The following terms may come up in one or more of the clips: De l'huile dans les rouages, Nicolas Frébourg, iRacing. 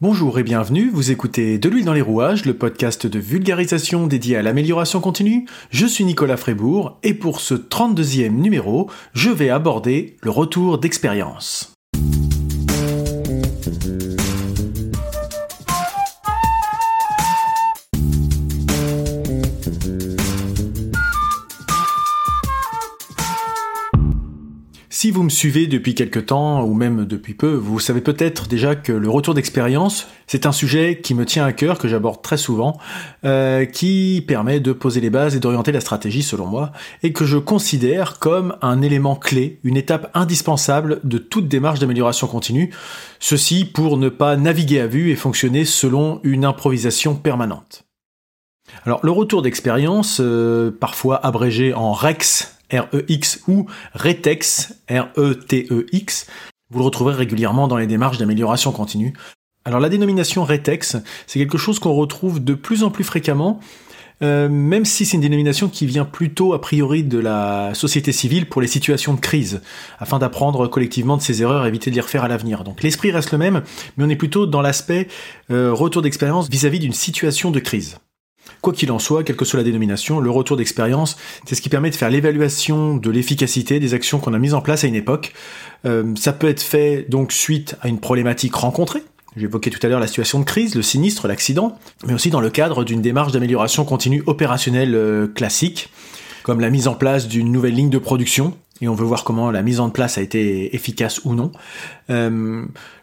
Bonjour et bienvenue, vous écoutez De l'huile dans les rouages, le podcast de vulgarisation dédié à l'amélioration continue. Je suis Nicolas Frébourg et pour ce 32e numéro, je vais aborder le retour d'expérience. Si vous me suivez depuis quelque temps, ou même depuis peu, vous savez peut-être déjà que le retour d'expérience, c'est un sujet qui me tient à cœur, que j'aborde très souvent, qui permet de poser les bases et d'orienter la stratégie selon moi, et que je considère comme un élément clé, une étape indispensable de toute démarche d'amélioration continue, ceci pour ne pas naviguer à vue et fonctionner selon une improvisation permanente. Alors le retour d'expérience, parfois abrégé en REX, R-E-X ou RETEX, R-E-T-E-X, vous le retrouverez régulièrement dans les démarches d'amélioration continue. Alors la dénomination RETEX, c'est quelque chose qu'on retrouve de plus en plus fréquemment, même si c'est une dénomination qui vient plutôt a priori de la société civile pour les situations de crise, afin d'apprendre collectivement de ses erreurs et éviter de les refaire à l'avenir. Donc l'esprit reste le même, mais on est plutôt dans l'aspect retour d'expérience vis-à-vis d'une situation de crise. Quoi qu'il en soit, quelle que soit la dénomination, le retour d'expérience, c'est ce qui permet de faire l'évaluation de l'efficacité des actions qu'on a mises en place à une époque. Ça peut être fait donc suite à une problématique rencontrée. J'évoquais tout à l'heure la situation de crise, le sinistre, l'accident, mais aussi dans le cadre d'une démarche d'amélioration continue opérationnelle classique, comme la mise en place d'une nouvelle ligne de production, et on veut voir comment la mise en place a été efficace ou non,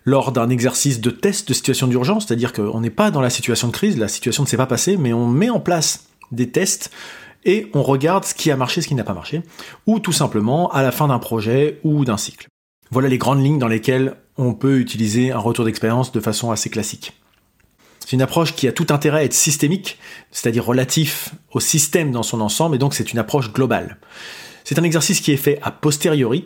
lors d'un exercice de test de situation d'urgence, c'est-à-dire qu'on n'est pas dans la situation de crise, la situation ne s'est pas passée, mais on met en place des tests et on regarde ce qui a marché, ce qui n'a pas marché, ou tout simplement à la fin d'un projet ou d'un cycle. Voilà les grandes lignes dans lesquelles on peut utiliser un retour d'expérience de façon assez classique. C'est une approche qui a tout intérêt à être systémique, c'est-à-dire relatif au système dans son ensemble, et donc c'est une approche globale. C'est un exercice qui est fait a posteriori,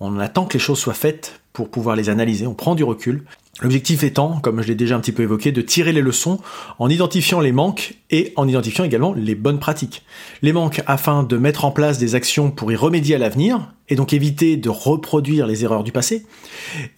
on attend que les choses soient faites pour pouvoir les analyser, on prend du recul. L'objectif étant, comme je l'ai déjà un petit peu évoqué, de tirer les leçons en identifiant les manques et en identifiant également les bonnes pratiques. Les manques afin de mettre en place des actions pour y remédier à l'avenir, et donc éviter de reproduire les erreurs du passé.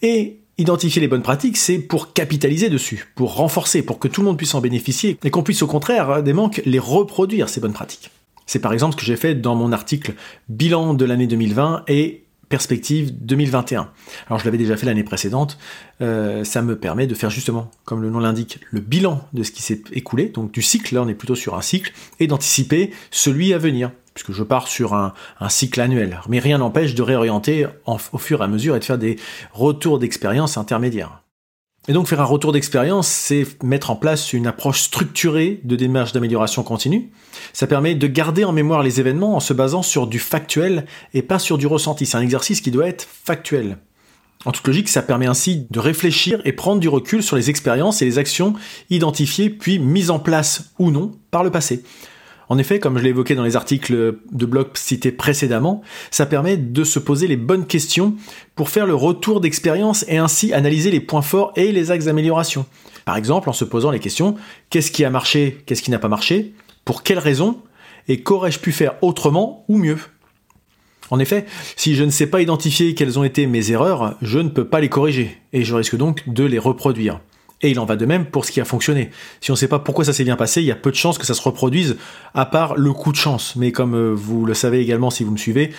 Et identifier les bonnes pratiques, c'est pour capitaliser dessus, pour renforcer, pour que tout le monde puisse en bénéficier, et qu'on puisse au contraire des manques les reproduire, ces bonnes pratiques. C'est par exemple ce que j'ai fait dans mon article « Bilan de l'année 2020 et perspective 2021 ». Alors je l'avais déjà fait l'année précédente, ça me permet de faire justement, comme le nom l'indique, le bilan de ce qui s'est écoulé, donc du cycle, là on est plutôt sur un cycle, et d'anticiper celui à venir, puisque je pars sur un cycle annuel. Mais rien n'empêche de réorienter au fur et à mesure et de faire des retours d'expérience intermédiaires. Et donc faire un retour d'expérience, c'est mettre en place une approche structurée de démarche d'amélioration continue. Ça permet de garder en mémoire les événements en se basant sur du factuel et pas sur du ressenti. C'est un exercice qui doit être factuel. En toute logique, ça permet ainsi de réfléchir et prendre du recul sur les expériences et les actions identifiées puis mises en place ou non par le passé. En effet, comme je l'ai évoqué dans les articles de blog cités précédemment, ça permet de se poser les bonnes questions pour faire le retour d'expérience et ainsi analyser les points forts et les axes d'amélioration. Par exemple, en se posant les questions « Qu'est-ce qui a marché ? Qu'est-ce qui n'a pas marché ? Pour quelles raisons ? Et qu'aurais-je pu faire autrement ou mieux ?» En effet, si je ne sais pas identifier quelles ont été mes erreurs, je ne peux pas les corriger et je risque donc de les reproduire. Et il en va de même pour ce qui a fonctionné. Si on ne sait pas pourquoi ça s'est bien passé, il y a peu de chances que ça se reproduise, à part le coup de chance. Mais comme vous le savez également si vous me suivez,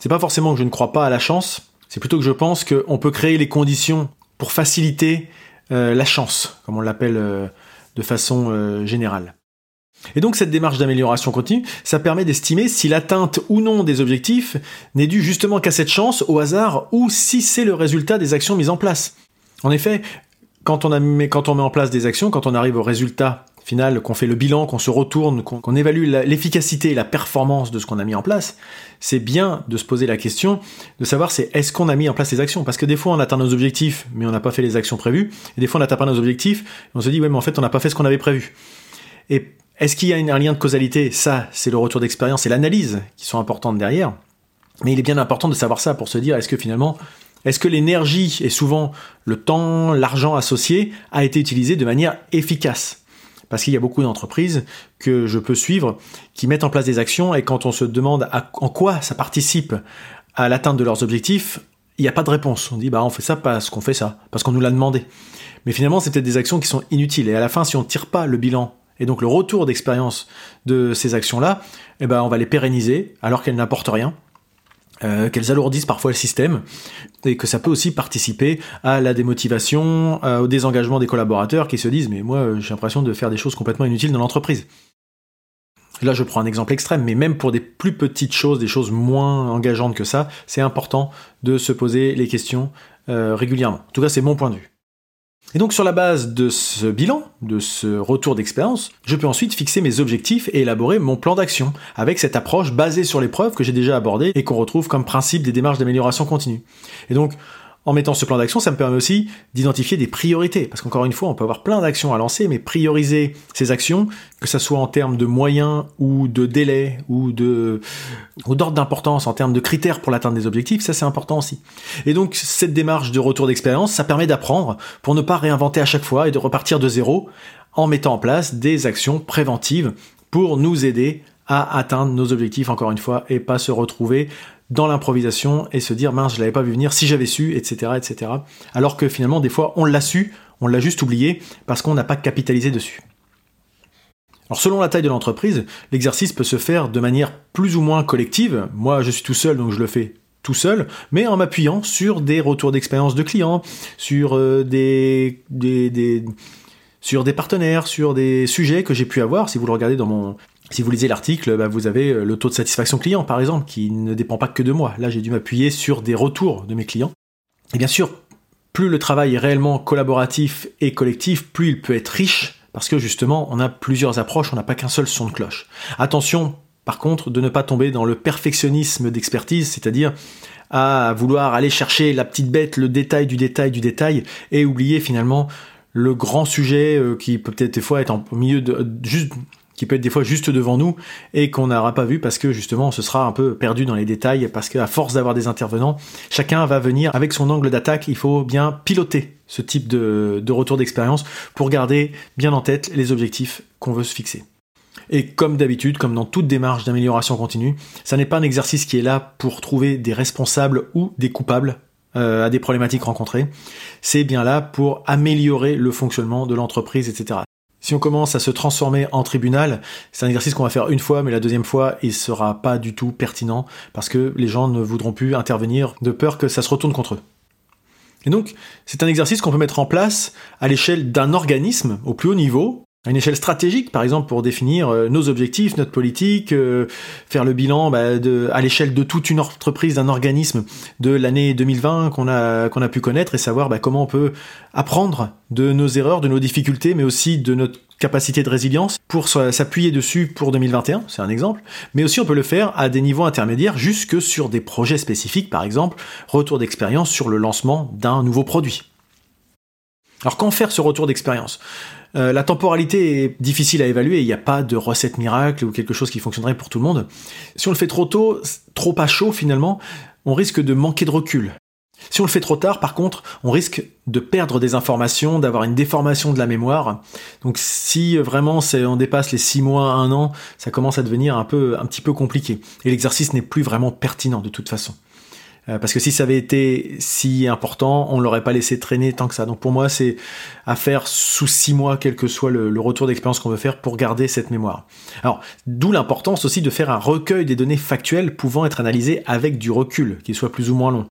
c'est pas forcément que je ne crois pas à la chance, c'est plutôt que je pense qu'on peut créer les conditions pour faciliter la chance, comme on l'appelle de façon générale. Et donc cette démarche d'amélioration continue, ça permet d'estimer si l'atteinte ou non des objectifs n'est due justement qu'à cette chance, au hasard, ou si c'est le résultat des actions mises en place. En effet, quand on met en place des actions, quand on arrive au résultat final, qu'on fait le bilan, qu'on se retourne, qu'on évalue l'efficacité et la performance de ce qu'on a mis en place, c'est bien de se poser la question de savoir est-ce qu'on a mis en place les actions ? Parce que des fois on atteint nos objectifs mais on n'a pas fait les actions prévues, et des fois on n'atteint pas nos objectifs et on se dit ouais mais en fait on n'a pas fait ce qu'on avait prévu. Et est-ce qu'il y a un lien de causalité ? Ça c'est le retour d'expérience et l'analyse qui sont importantes derrière, mais il est bien important de savoir ça pour se dire est-ce que l'énergie et souvent le temps, l'argent associé a été utilisé de manière efficace ? Parce qu'il y a beaucoup d'entreprises que je peux suivre qui mettent en place des actions et quand on se demande en quoi ça participe à l'atteinte de leurs objectifs, il n'y a pas de réponse. On dit, bah, on fait ça parce qu'on fait ça, parce qu'on nous l'a demandé. Mais finalement, c'est peut-être des actions qui sont inutiles. Et à la fin, si on ne tire pas le bilan et donc le retour d'expérience de ces actions-là, eh ben, on va les pérenniser alors qu'elles n'apportent rien, qu'elles alourdissent parfois le système, et que ça peut aussi participer à la démotivation, au désengagement des collaborateurs qui se disent « mais moi, j'ai l'impression de faire des choses complètement inutiles dans l'entreprise ». Là, je prends un exemple extrême, mais même pour des plus petites choses, des choses moins engageantes que ça, c'est important de se poser les questions régulièrement. En tout cas, c'est mon point de vue. Et donc, sur la base de ce bilan, de ce retour d'expérience, je peux ensuite fixer mes objectifs et élaborer mon plan d'action, avec cette approche basée sur les preuves que j'ai déjà abordées et qu'on retrouve comme principe des démarches d'amélioration continue. Et donc, en mettant ce plan d'action, ça me permet aussi d'identifier des priorités. Parce qu'encore une fois, on peut avoir plein d'actions à lancer, mais prioriser ces actions, que ça soit en termes de moyens ou de délai ou d'ordre d'importance, en termes de critères pour l'atteinte des objectifs, ça c'est important aussi. Et donc, cette démarche de retour d'expérience, ça permet d'apprendre pour ne pas réinventer à chaque fois et de repartir de zéro en mettant en place des actions préventives pour nous aider à atteindre nos objectifs, encore une fois, et pas se retrouver dans l'improvisation et se dire « mince, je l'avais pas vu venir, si j'avais su, etc. etc. » Alors que finalement, des fois, on l'a su, on l'a juste oublié parce qu'on n'a pas capitalisé dessus. Alors selon la taille de l'entreprise, l'exercice peut se faire de manière plus ou moins collective. Moi, je suis tout seul, donc je le fais tout seul, mais en m'appuyant sur des retours d'expérience de clients, sur des partenaires, sur des sujets que j'ai pu avoir. Si vous le regardez si vous lisez l'article, bah vous avez le taux de satisfaction client, par exemple, qui ne dépend pas que de moi. Là, j'ai dû m'appuyer sur des retours de mes clients. Et bien sûr, plus le travail est réellement collaboratif et collectif, plus il peut être riche, parce que justement, on a plusieurs approches, on n'a pas qu'un seul son de cloche. Attention, par contre, de ne pas tomber dans le perfectionnisme d'expertise, c'est-à-dire à vouloir aller chercher la petite bête, le détail du détail du détail, et oublier finalement le grand sujet qui peut peut-être des fois être en milieu de... qui peut être des fois juste devant nous et qu'on n'aura pas vu parce que justement on se sera un peu perdu dans les détails, parce qu'à force d'avoir des intervenants, chacun va venir avec son angle d'attaque. Il faut bien piloter ce type de retour d'expérience pour garder bien en tête les objectifs qu'on veut se fixer. Et comme d'habitude, comme dans toute démarche d'amélioration continue, ça n'est pas un exercice qui est là pour trouver des responsables ou des coupables à des problématiques rencontrées. C'est bien là pour améliorer le fonctionnement de l'entreprise, etc. Si on commence à se transformer en tribunal, c'est un exercice qu'on va faire une fois, mais la deuxième fois, il sera pas du tout pertinent parce que les gens ne voudront plus intervenir de peur que ça se retourne contre eux. Et donc, c'est un exercice qu'on peut mettre en place à l'échelle d'un organisme, au plus haut niveau, à une échelle stratégique, par exemple, pour définir nos objectifs, notre politique, faire le bilan à l'échelle de toute une entreprise, d'un organisme de l'année 2020 qu'on a pu connaître et savoir comment on peut apprendre de nos erreurs, de nos difficultés, mais aussi de notre capacité de résilience pour s'appuyer dessus pour 2021, c'est un exemple. Mais aussi, on peut le faire à des niveaux intermédiaires jusque sur des projets spécifiques, par exemple, retour d'expérience sur le lancement d'un nouveau produit. Alors, quand faire ce retour d'expérience ? La temporalité est difficile à évaluer, il n'y a pas de recette miracle ou quelque chose qui fonctionnerait pour tout le monde. Si on le fait trop tôt, trop à chaud finalement, on risque de manquer de recul. Si on le fait trop tard, par contre, on risque de perdre des informations, d'avoir une déformation de la mémoire. Donc si vraiment on dépasse les 6 mois, 1 an, ça commence à devenir un petit peu compliqué. Et l'exercice n'est plus vraiment pertinent de toute façon. Parce que si ça avait été si important, on l'aurait pas laissé traîner tant que ça. Donc pour moi, c'est à faire sous 6 mois, quel que soit le retour d'expérience qu'on veut faire, pour garder cette mémoire. Alors, d'où l'importance aussi de faire un recueil des données factuelles pouvant être analysées avec du recul, qu'il soit plus ou moins long.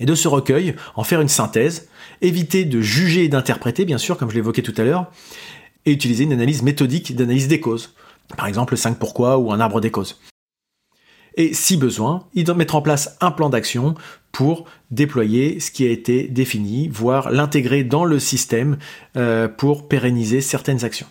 Et de ce recueil, en faire une synthèse, éviter de juger et d'interpréter, bien sûr, comme je l'évoquais tout à l'heure, et utiliser une analyse méthodique d'analyse des causes. Par exemple, le 5 pourquoi ou un arbre des causes. Et si besoin, mettre en place un plan d'action pour déployer ce qui a été défini, voire l'intégrer dans le système pour pérenniser certaines actions.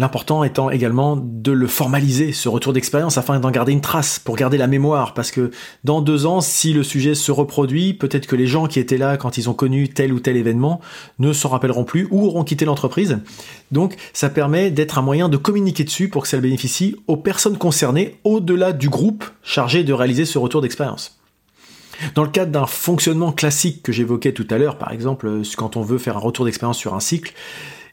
L'important étant également de le formaliser, ce retour d'expérience, afin d'en garder une trace, pour garder la mémoire, parce que dans 2 ans, si le sujet se reproduit, peut-être que les gens qui étaient là quand ils ont connu tel ou tel événement ne s'en rappelleront plus ou auront quitté l'entreprise. Donc ça permet d'être un moyen de communiquer dessus pour que ça bénéficie aux personnes concernées, au-delà du groupe chargé de réaliser ce retour d'expérience. Dans le cadre d'un fonctionnement classique que j'évoquais tout à l'heure, par exemple quand on veut faire un retour d'expérience sur un cycle,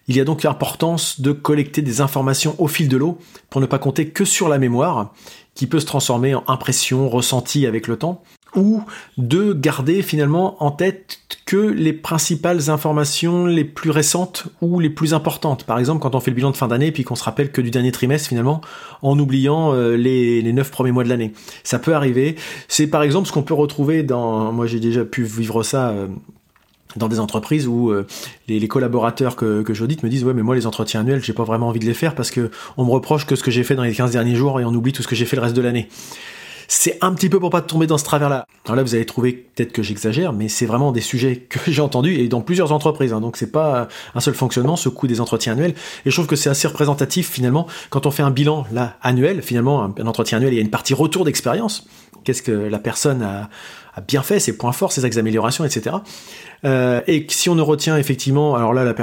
il y a donc l'importance de collecter des informations au fil de l'eau pour ne pas compter que sur la mémoire, qui peut se transformer en impression, ressenti avec le temps, ou de garder finalement en tête que les principales informations les plus récentes ou les plus importantes. Par exemple, quand on fait le bilan de fin d'année et puis qu'on se rappelle que du dernier trimestre finalement, en oubliant les 9 premiers mois de l'année. Ça peut arriver. C'est par exemple ce qu'on peut retrouver dans... Moi, j'ai déjà pu vivre ça... dans des entreprises où les collaborateurs que j'audite me disent « Ouais, mais moi, les entretiens annuels, j'ai pas vraiment envie de les faire parce que on me reproche que ce que j'ai fait dans les 15 derniers jours et on oublie tout ce que j'ai fait le reste de l'année. » C'est un petit peu pour pas tomber dans ce travers-là. Alors là, vous allez trouver peut-être que j'exagère, mais c'est vraiment des sujets que j'ai entendus et dans plusieurs entreprises. Hein, donc c'est pas un seul fonctionnement, ce coût des entretiens annuels. Et je trouve que c'est assez représentatif finalement. Quand on fait un bilan là annuel, finalement, un entretien annuel, il y a une partie retour d'expérience. Qu'est-ce que la personne a bien fait, ses points forts, ses axes d'amélioration, etc. Et si on ne retient effectivement... Alors là,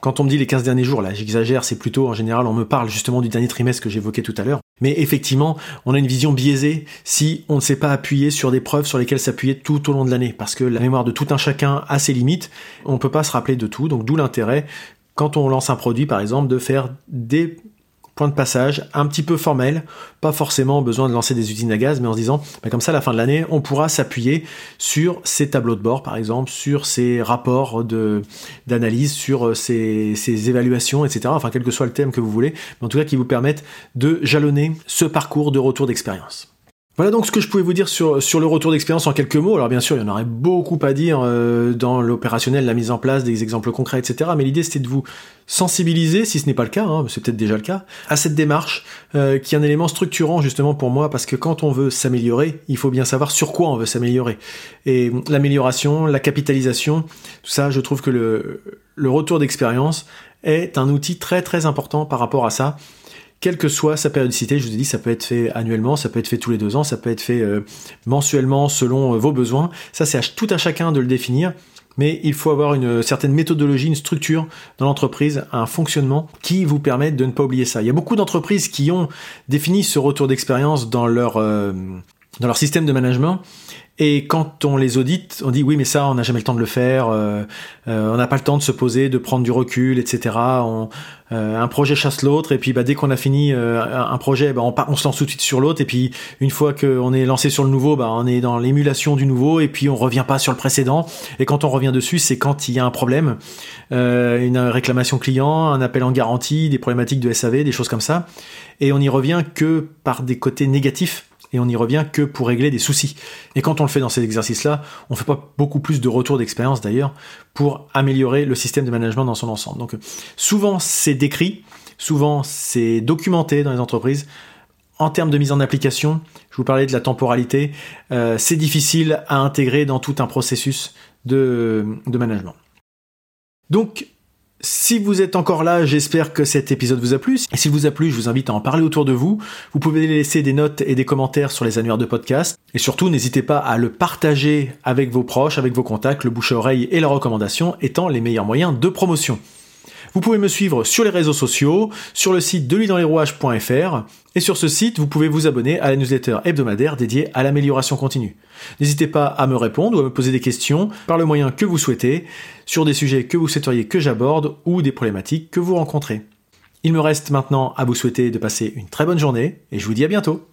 quand on me dit les 15 derniers jours, là, j'exagère, c'est plutôt en général, on me parle justement du dernier trimestre que j'évoquais tout à l'heure. Mais effectivement, on a une vision biaisée si on ne s'est pas appuyé sur des preuves sur lesquelles s'appuyer tout au long de l'année. Parce que la mémoire de tout un chacun a ses limites. On ne peut pas se rappeler de tout. Donc d'où l'intérêt, quand on lance un produit, par exemple, de faire des... point de passage, un petit peu formel, pas forcément besoin de lancer des usines à gaz, mais en se disant, comme ça, à la fin de l'année, on pourra s'appuyer sur ces tableaux de bord, par exemple, sur ces rapports d'analyse, sur ces évaluations, etc. Enfin, quel que soit le thème que vous voulez, mais en tout cas, qui vous permettent de jalonner ce parcours de retour d'expérience. Voilà donc ce que je pouvais vous dire sur le retour d'expérience en quelques mots. Alors bien sûr, il y en aurait beaucoup à dire dans l'opérationnel, la mise en place, des exemples concrets, etc. Mais l'idée, c'était de vous sensibiliser, si ce n'est pas le cas, c'est peut-être déjà le cas, à cette démarche qui est un élément structurant justement pour moi, parce que quand on veut s'améliorer, il faut bien savoir sur quoi on veut s'améliorer. Et l'amélioration, la capitalisation, tout ça, je trouve que le retour d'expérience est un outil très très important par rapport à ça. Quelle que soit sa périodicité, je vous ai dit, ça peut être fait annuellement, ça peut être fait tous les 2 ans, ça peut être fait mensuellement selon vos besoins. Ça, c'est tout à chacun de le définir, mais il faut avoir une certaine méthodologie, une structure dans l'entreprise, un fonctionnement qui vous permette de ne pas oublier ça. Il y a beaucoup d'entreprises qui ont défini ce retour d'expérience dans leur système de management. Et quand on les audite, on dit oui, mais ça, on n'a jamais le temps de le faire, on n'a pas le temps de se poser, de prendre du recul, etc. Un projet chasse l'autre, et puis dès qu'on a fini un projet, on se lance tout de suite sur l'autre, et puis une fois qu'on est lancé sur le nouveau, on est dans l'émulation du nouveau, et puis on revient pas sur le précédent. Et quand on revient dessus, c'est quand il y a un problème, une réclamation client, un appel en garantie, des problématiques de SAV, des choses comme ça. Et on n'y revient que par des côtés négatifs. Et on n'y revient que pour régler des soucis. Et quand on le fait dans ces exercices-là, on ne fait pas beaucoup plus de retours d'expérience d'ailleurs pour améliorer le système de management dans son ensemble. Donc souvent c'est décrit, souvent c'est documenté dans les entreprises. En termes de mise en application, je vous parlais de la temporalité, c'est difficile à intégrer dans tout un processus de management. Donc, si vous êtes encore là, j'espère que cet épisode vous a plu. Et s'il vous a plu, je vous invite à en parler autour de vous. Vous pouvez laisser des notes et des commentaires sur les annuaires de podcast. Et surtout, n'hésitez pas à le partager avec vos proches, avec vos contacts, le bouche à oreille et la recommandation étant les meilleurs moyens de promotion. Vous pouvez me suivre sur les réseaux sociaux, sur le site de l'huiledanslerouages.fr. Et sur ce site, vous pouvez vous abonner à la newsletter hebdomadaire dédiée à l'amélioration continue. N'hésitez pas à me répondre ou à me poser des questions par le moyen que vous souhaitez, sur des sujets que vous souhaiteriez que j'aborde ou des problématiques que vous rencontrez. Il me reste maintenant à vous souhaiter de passer une très bonne journée et je vous dis à bientôt.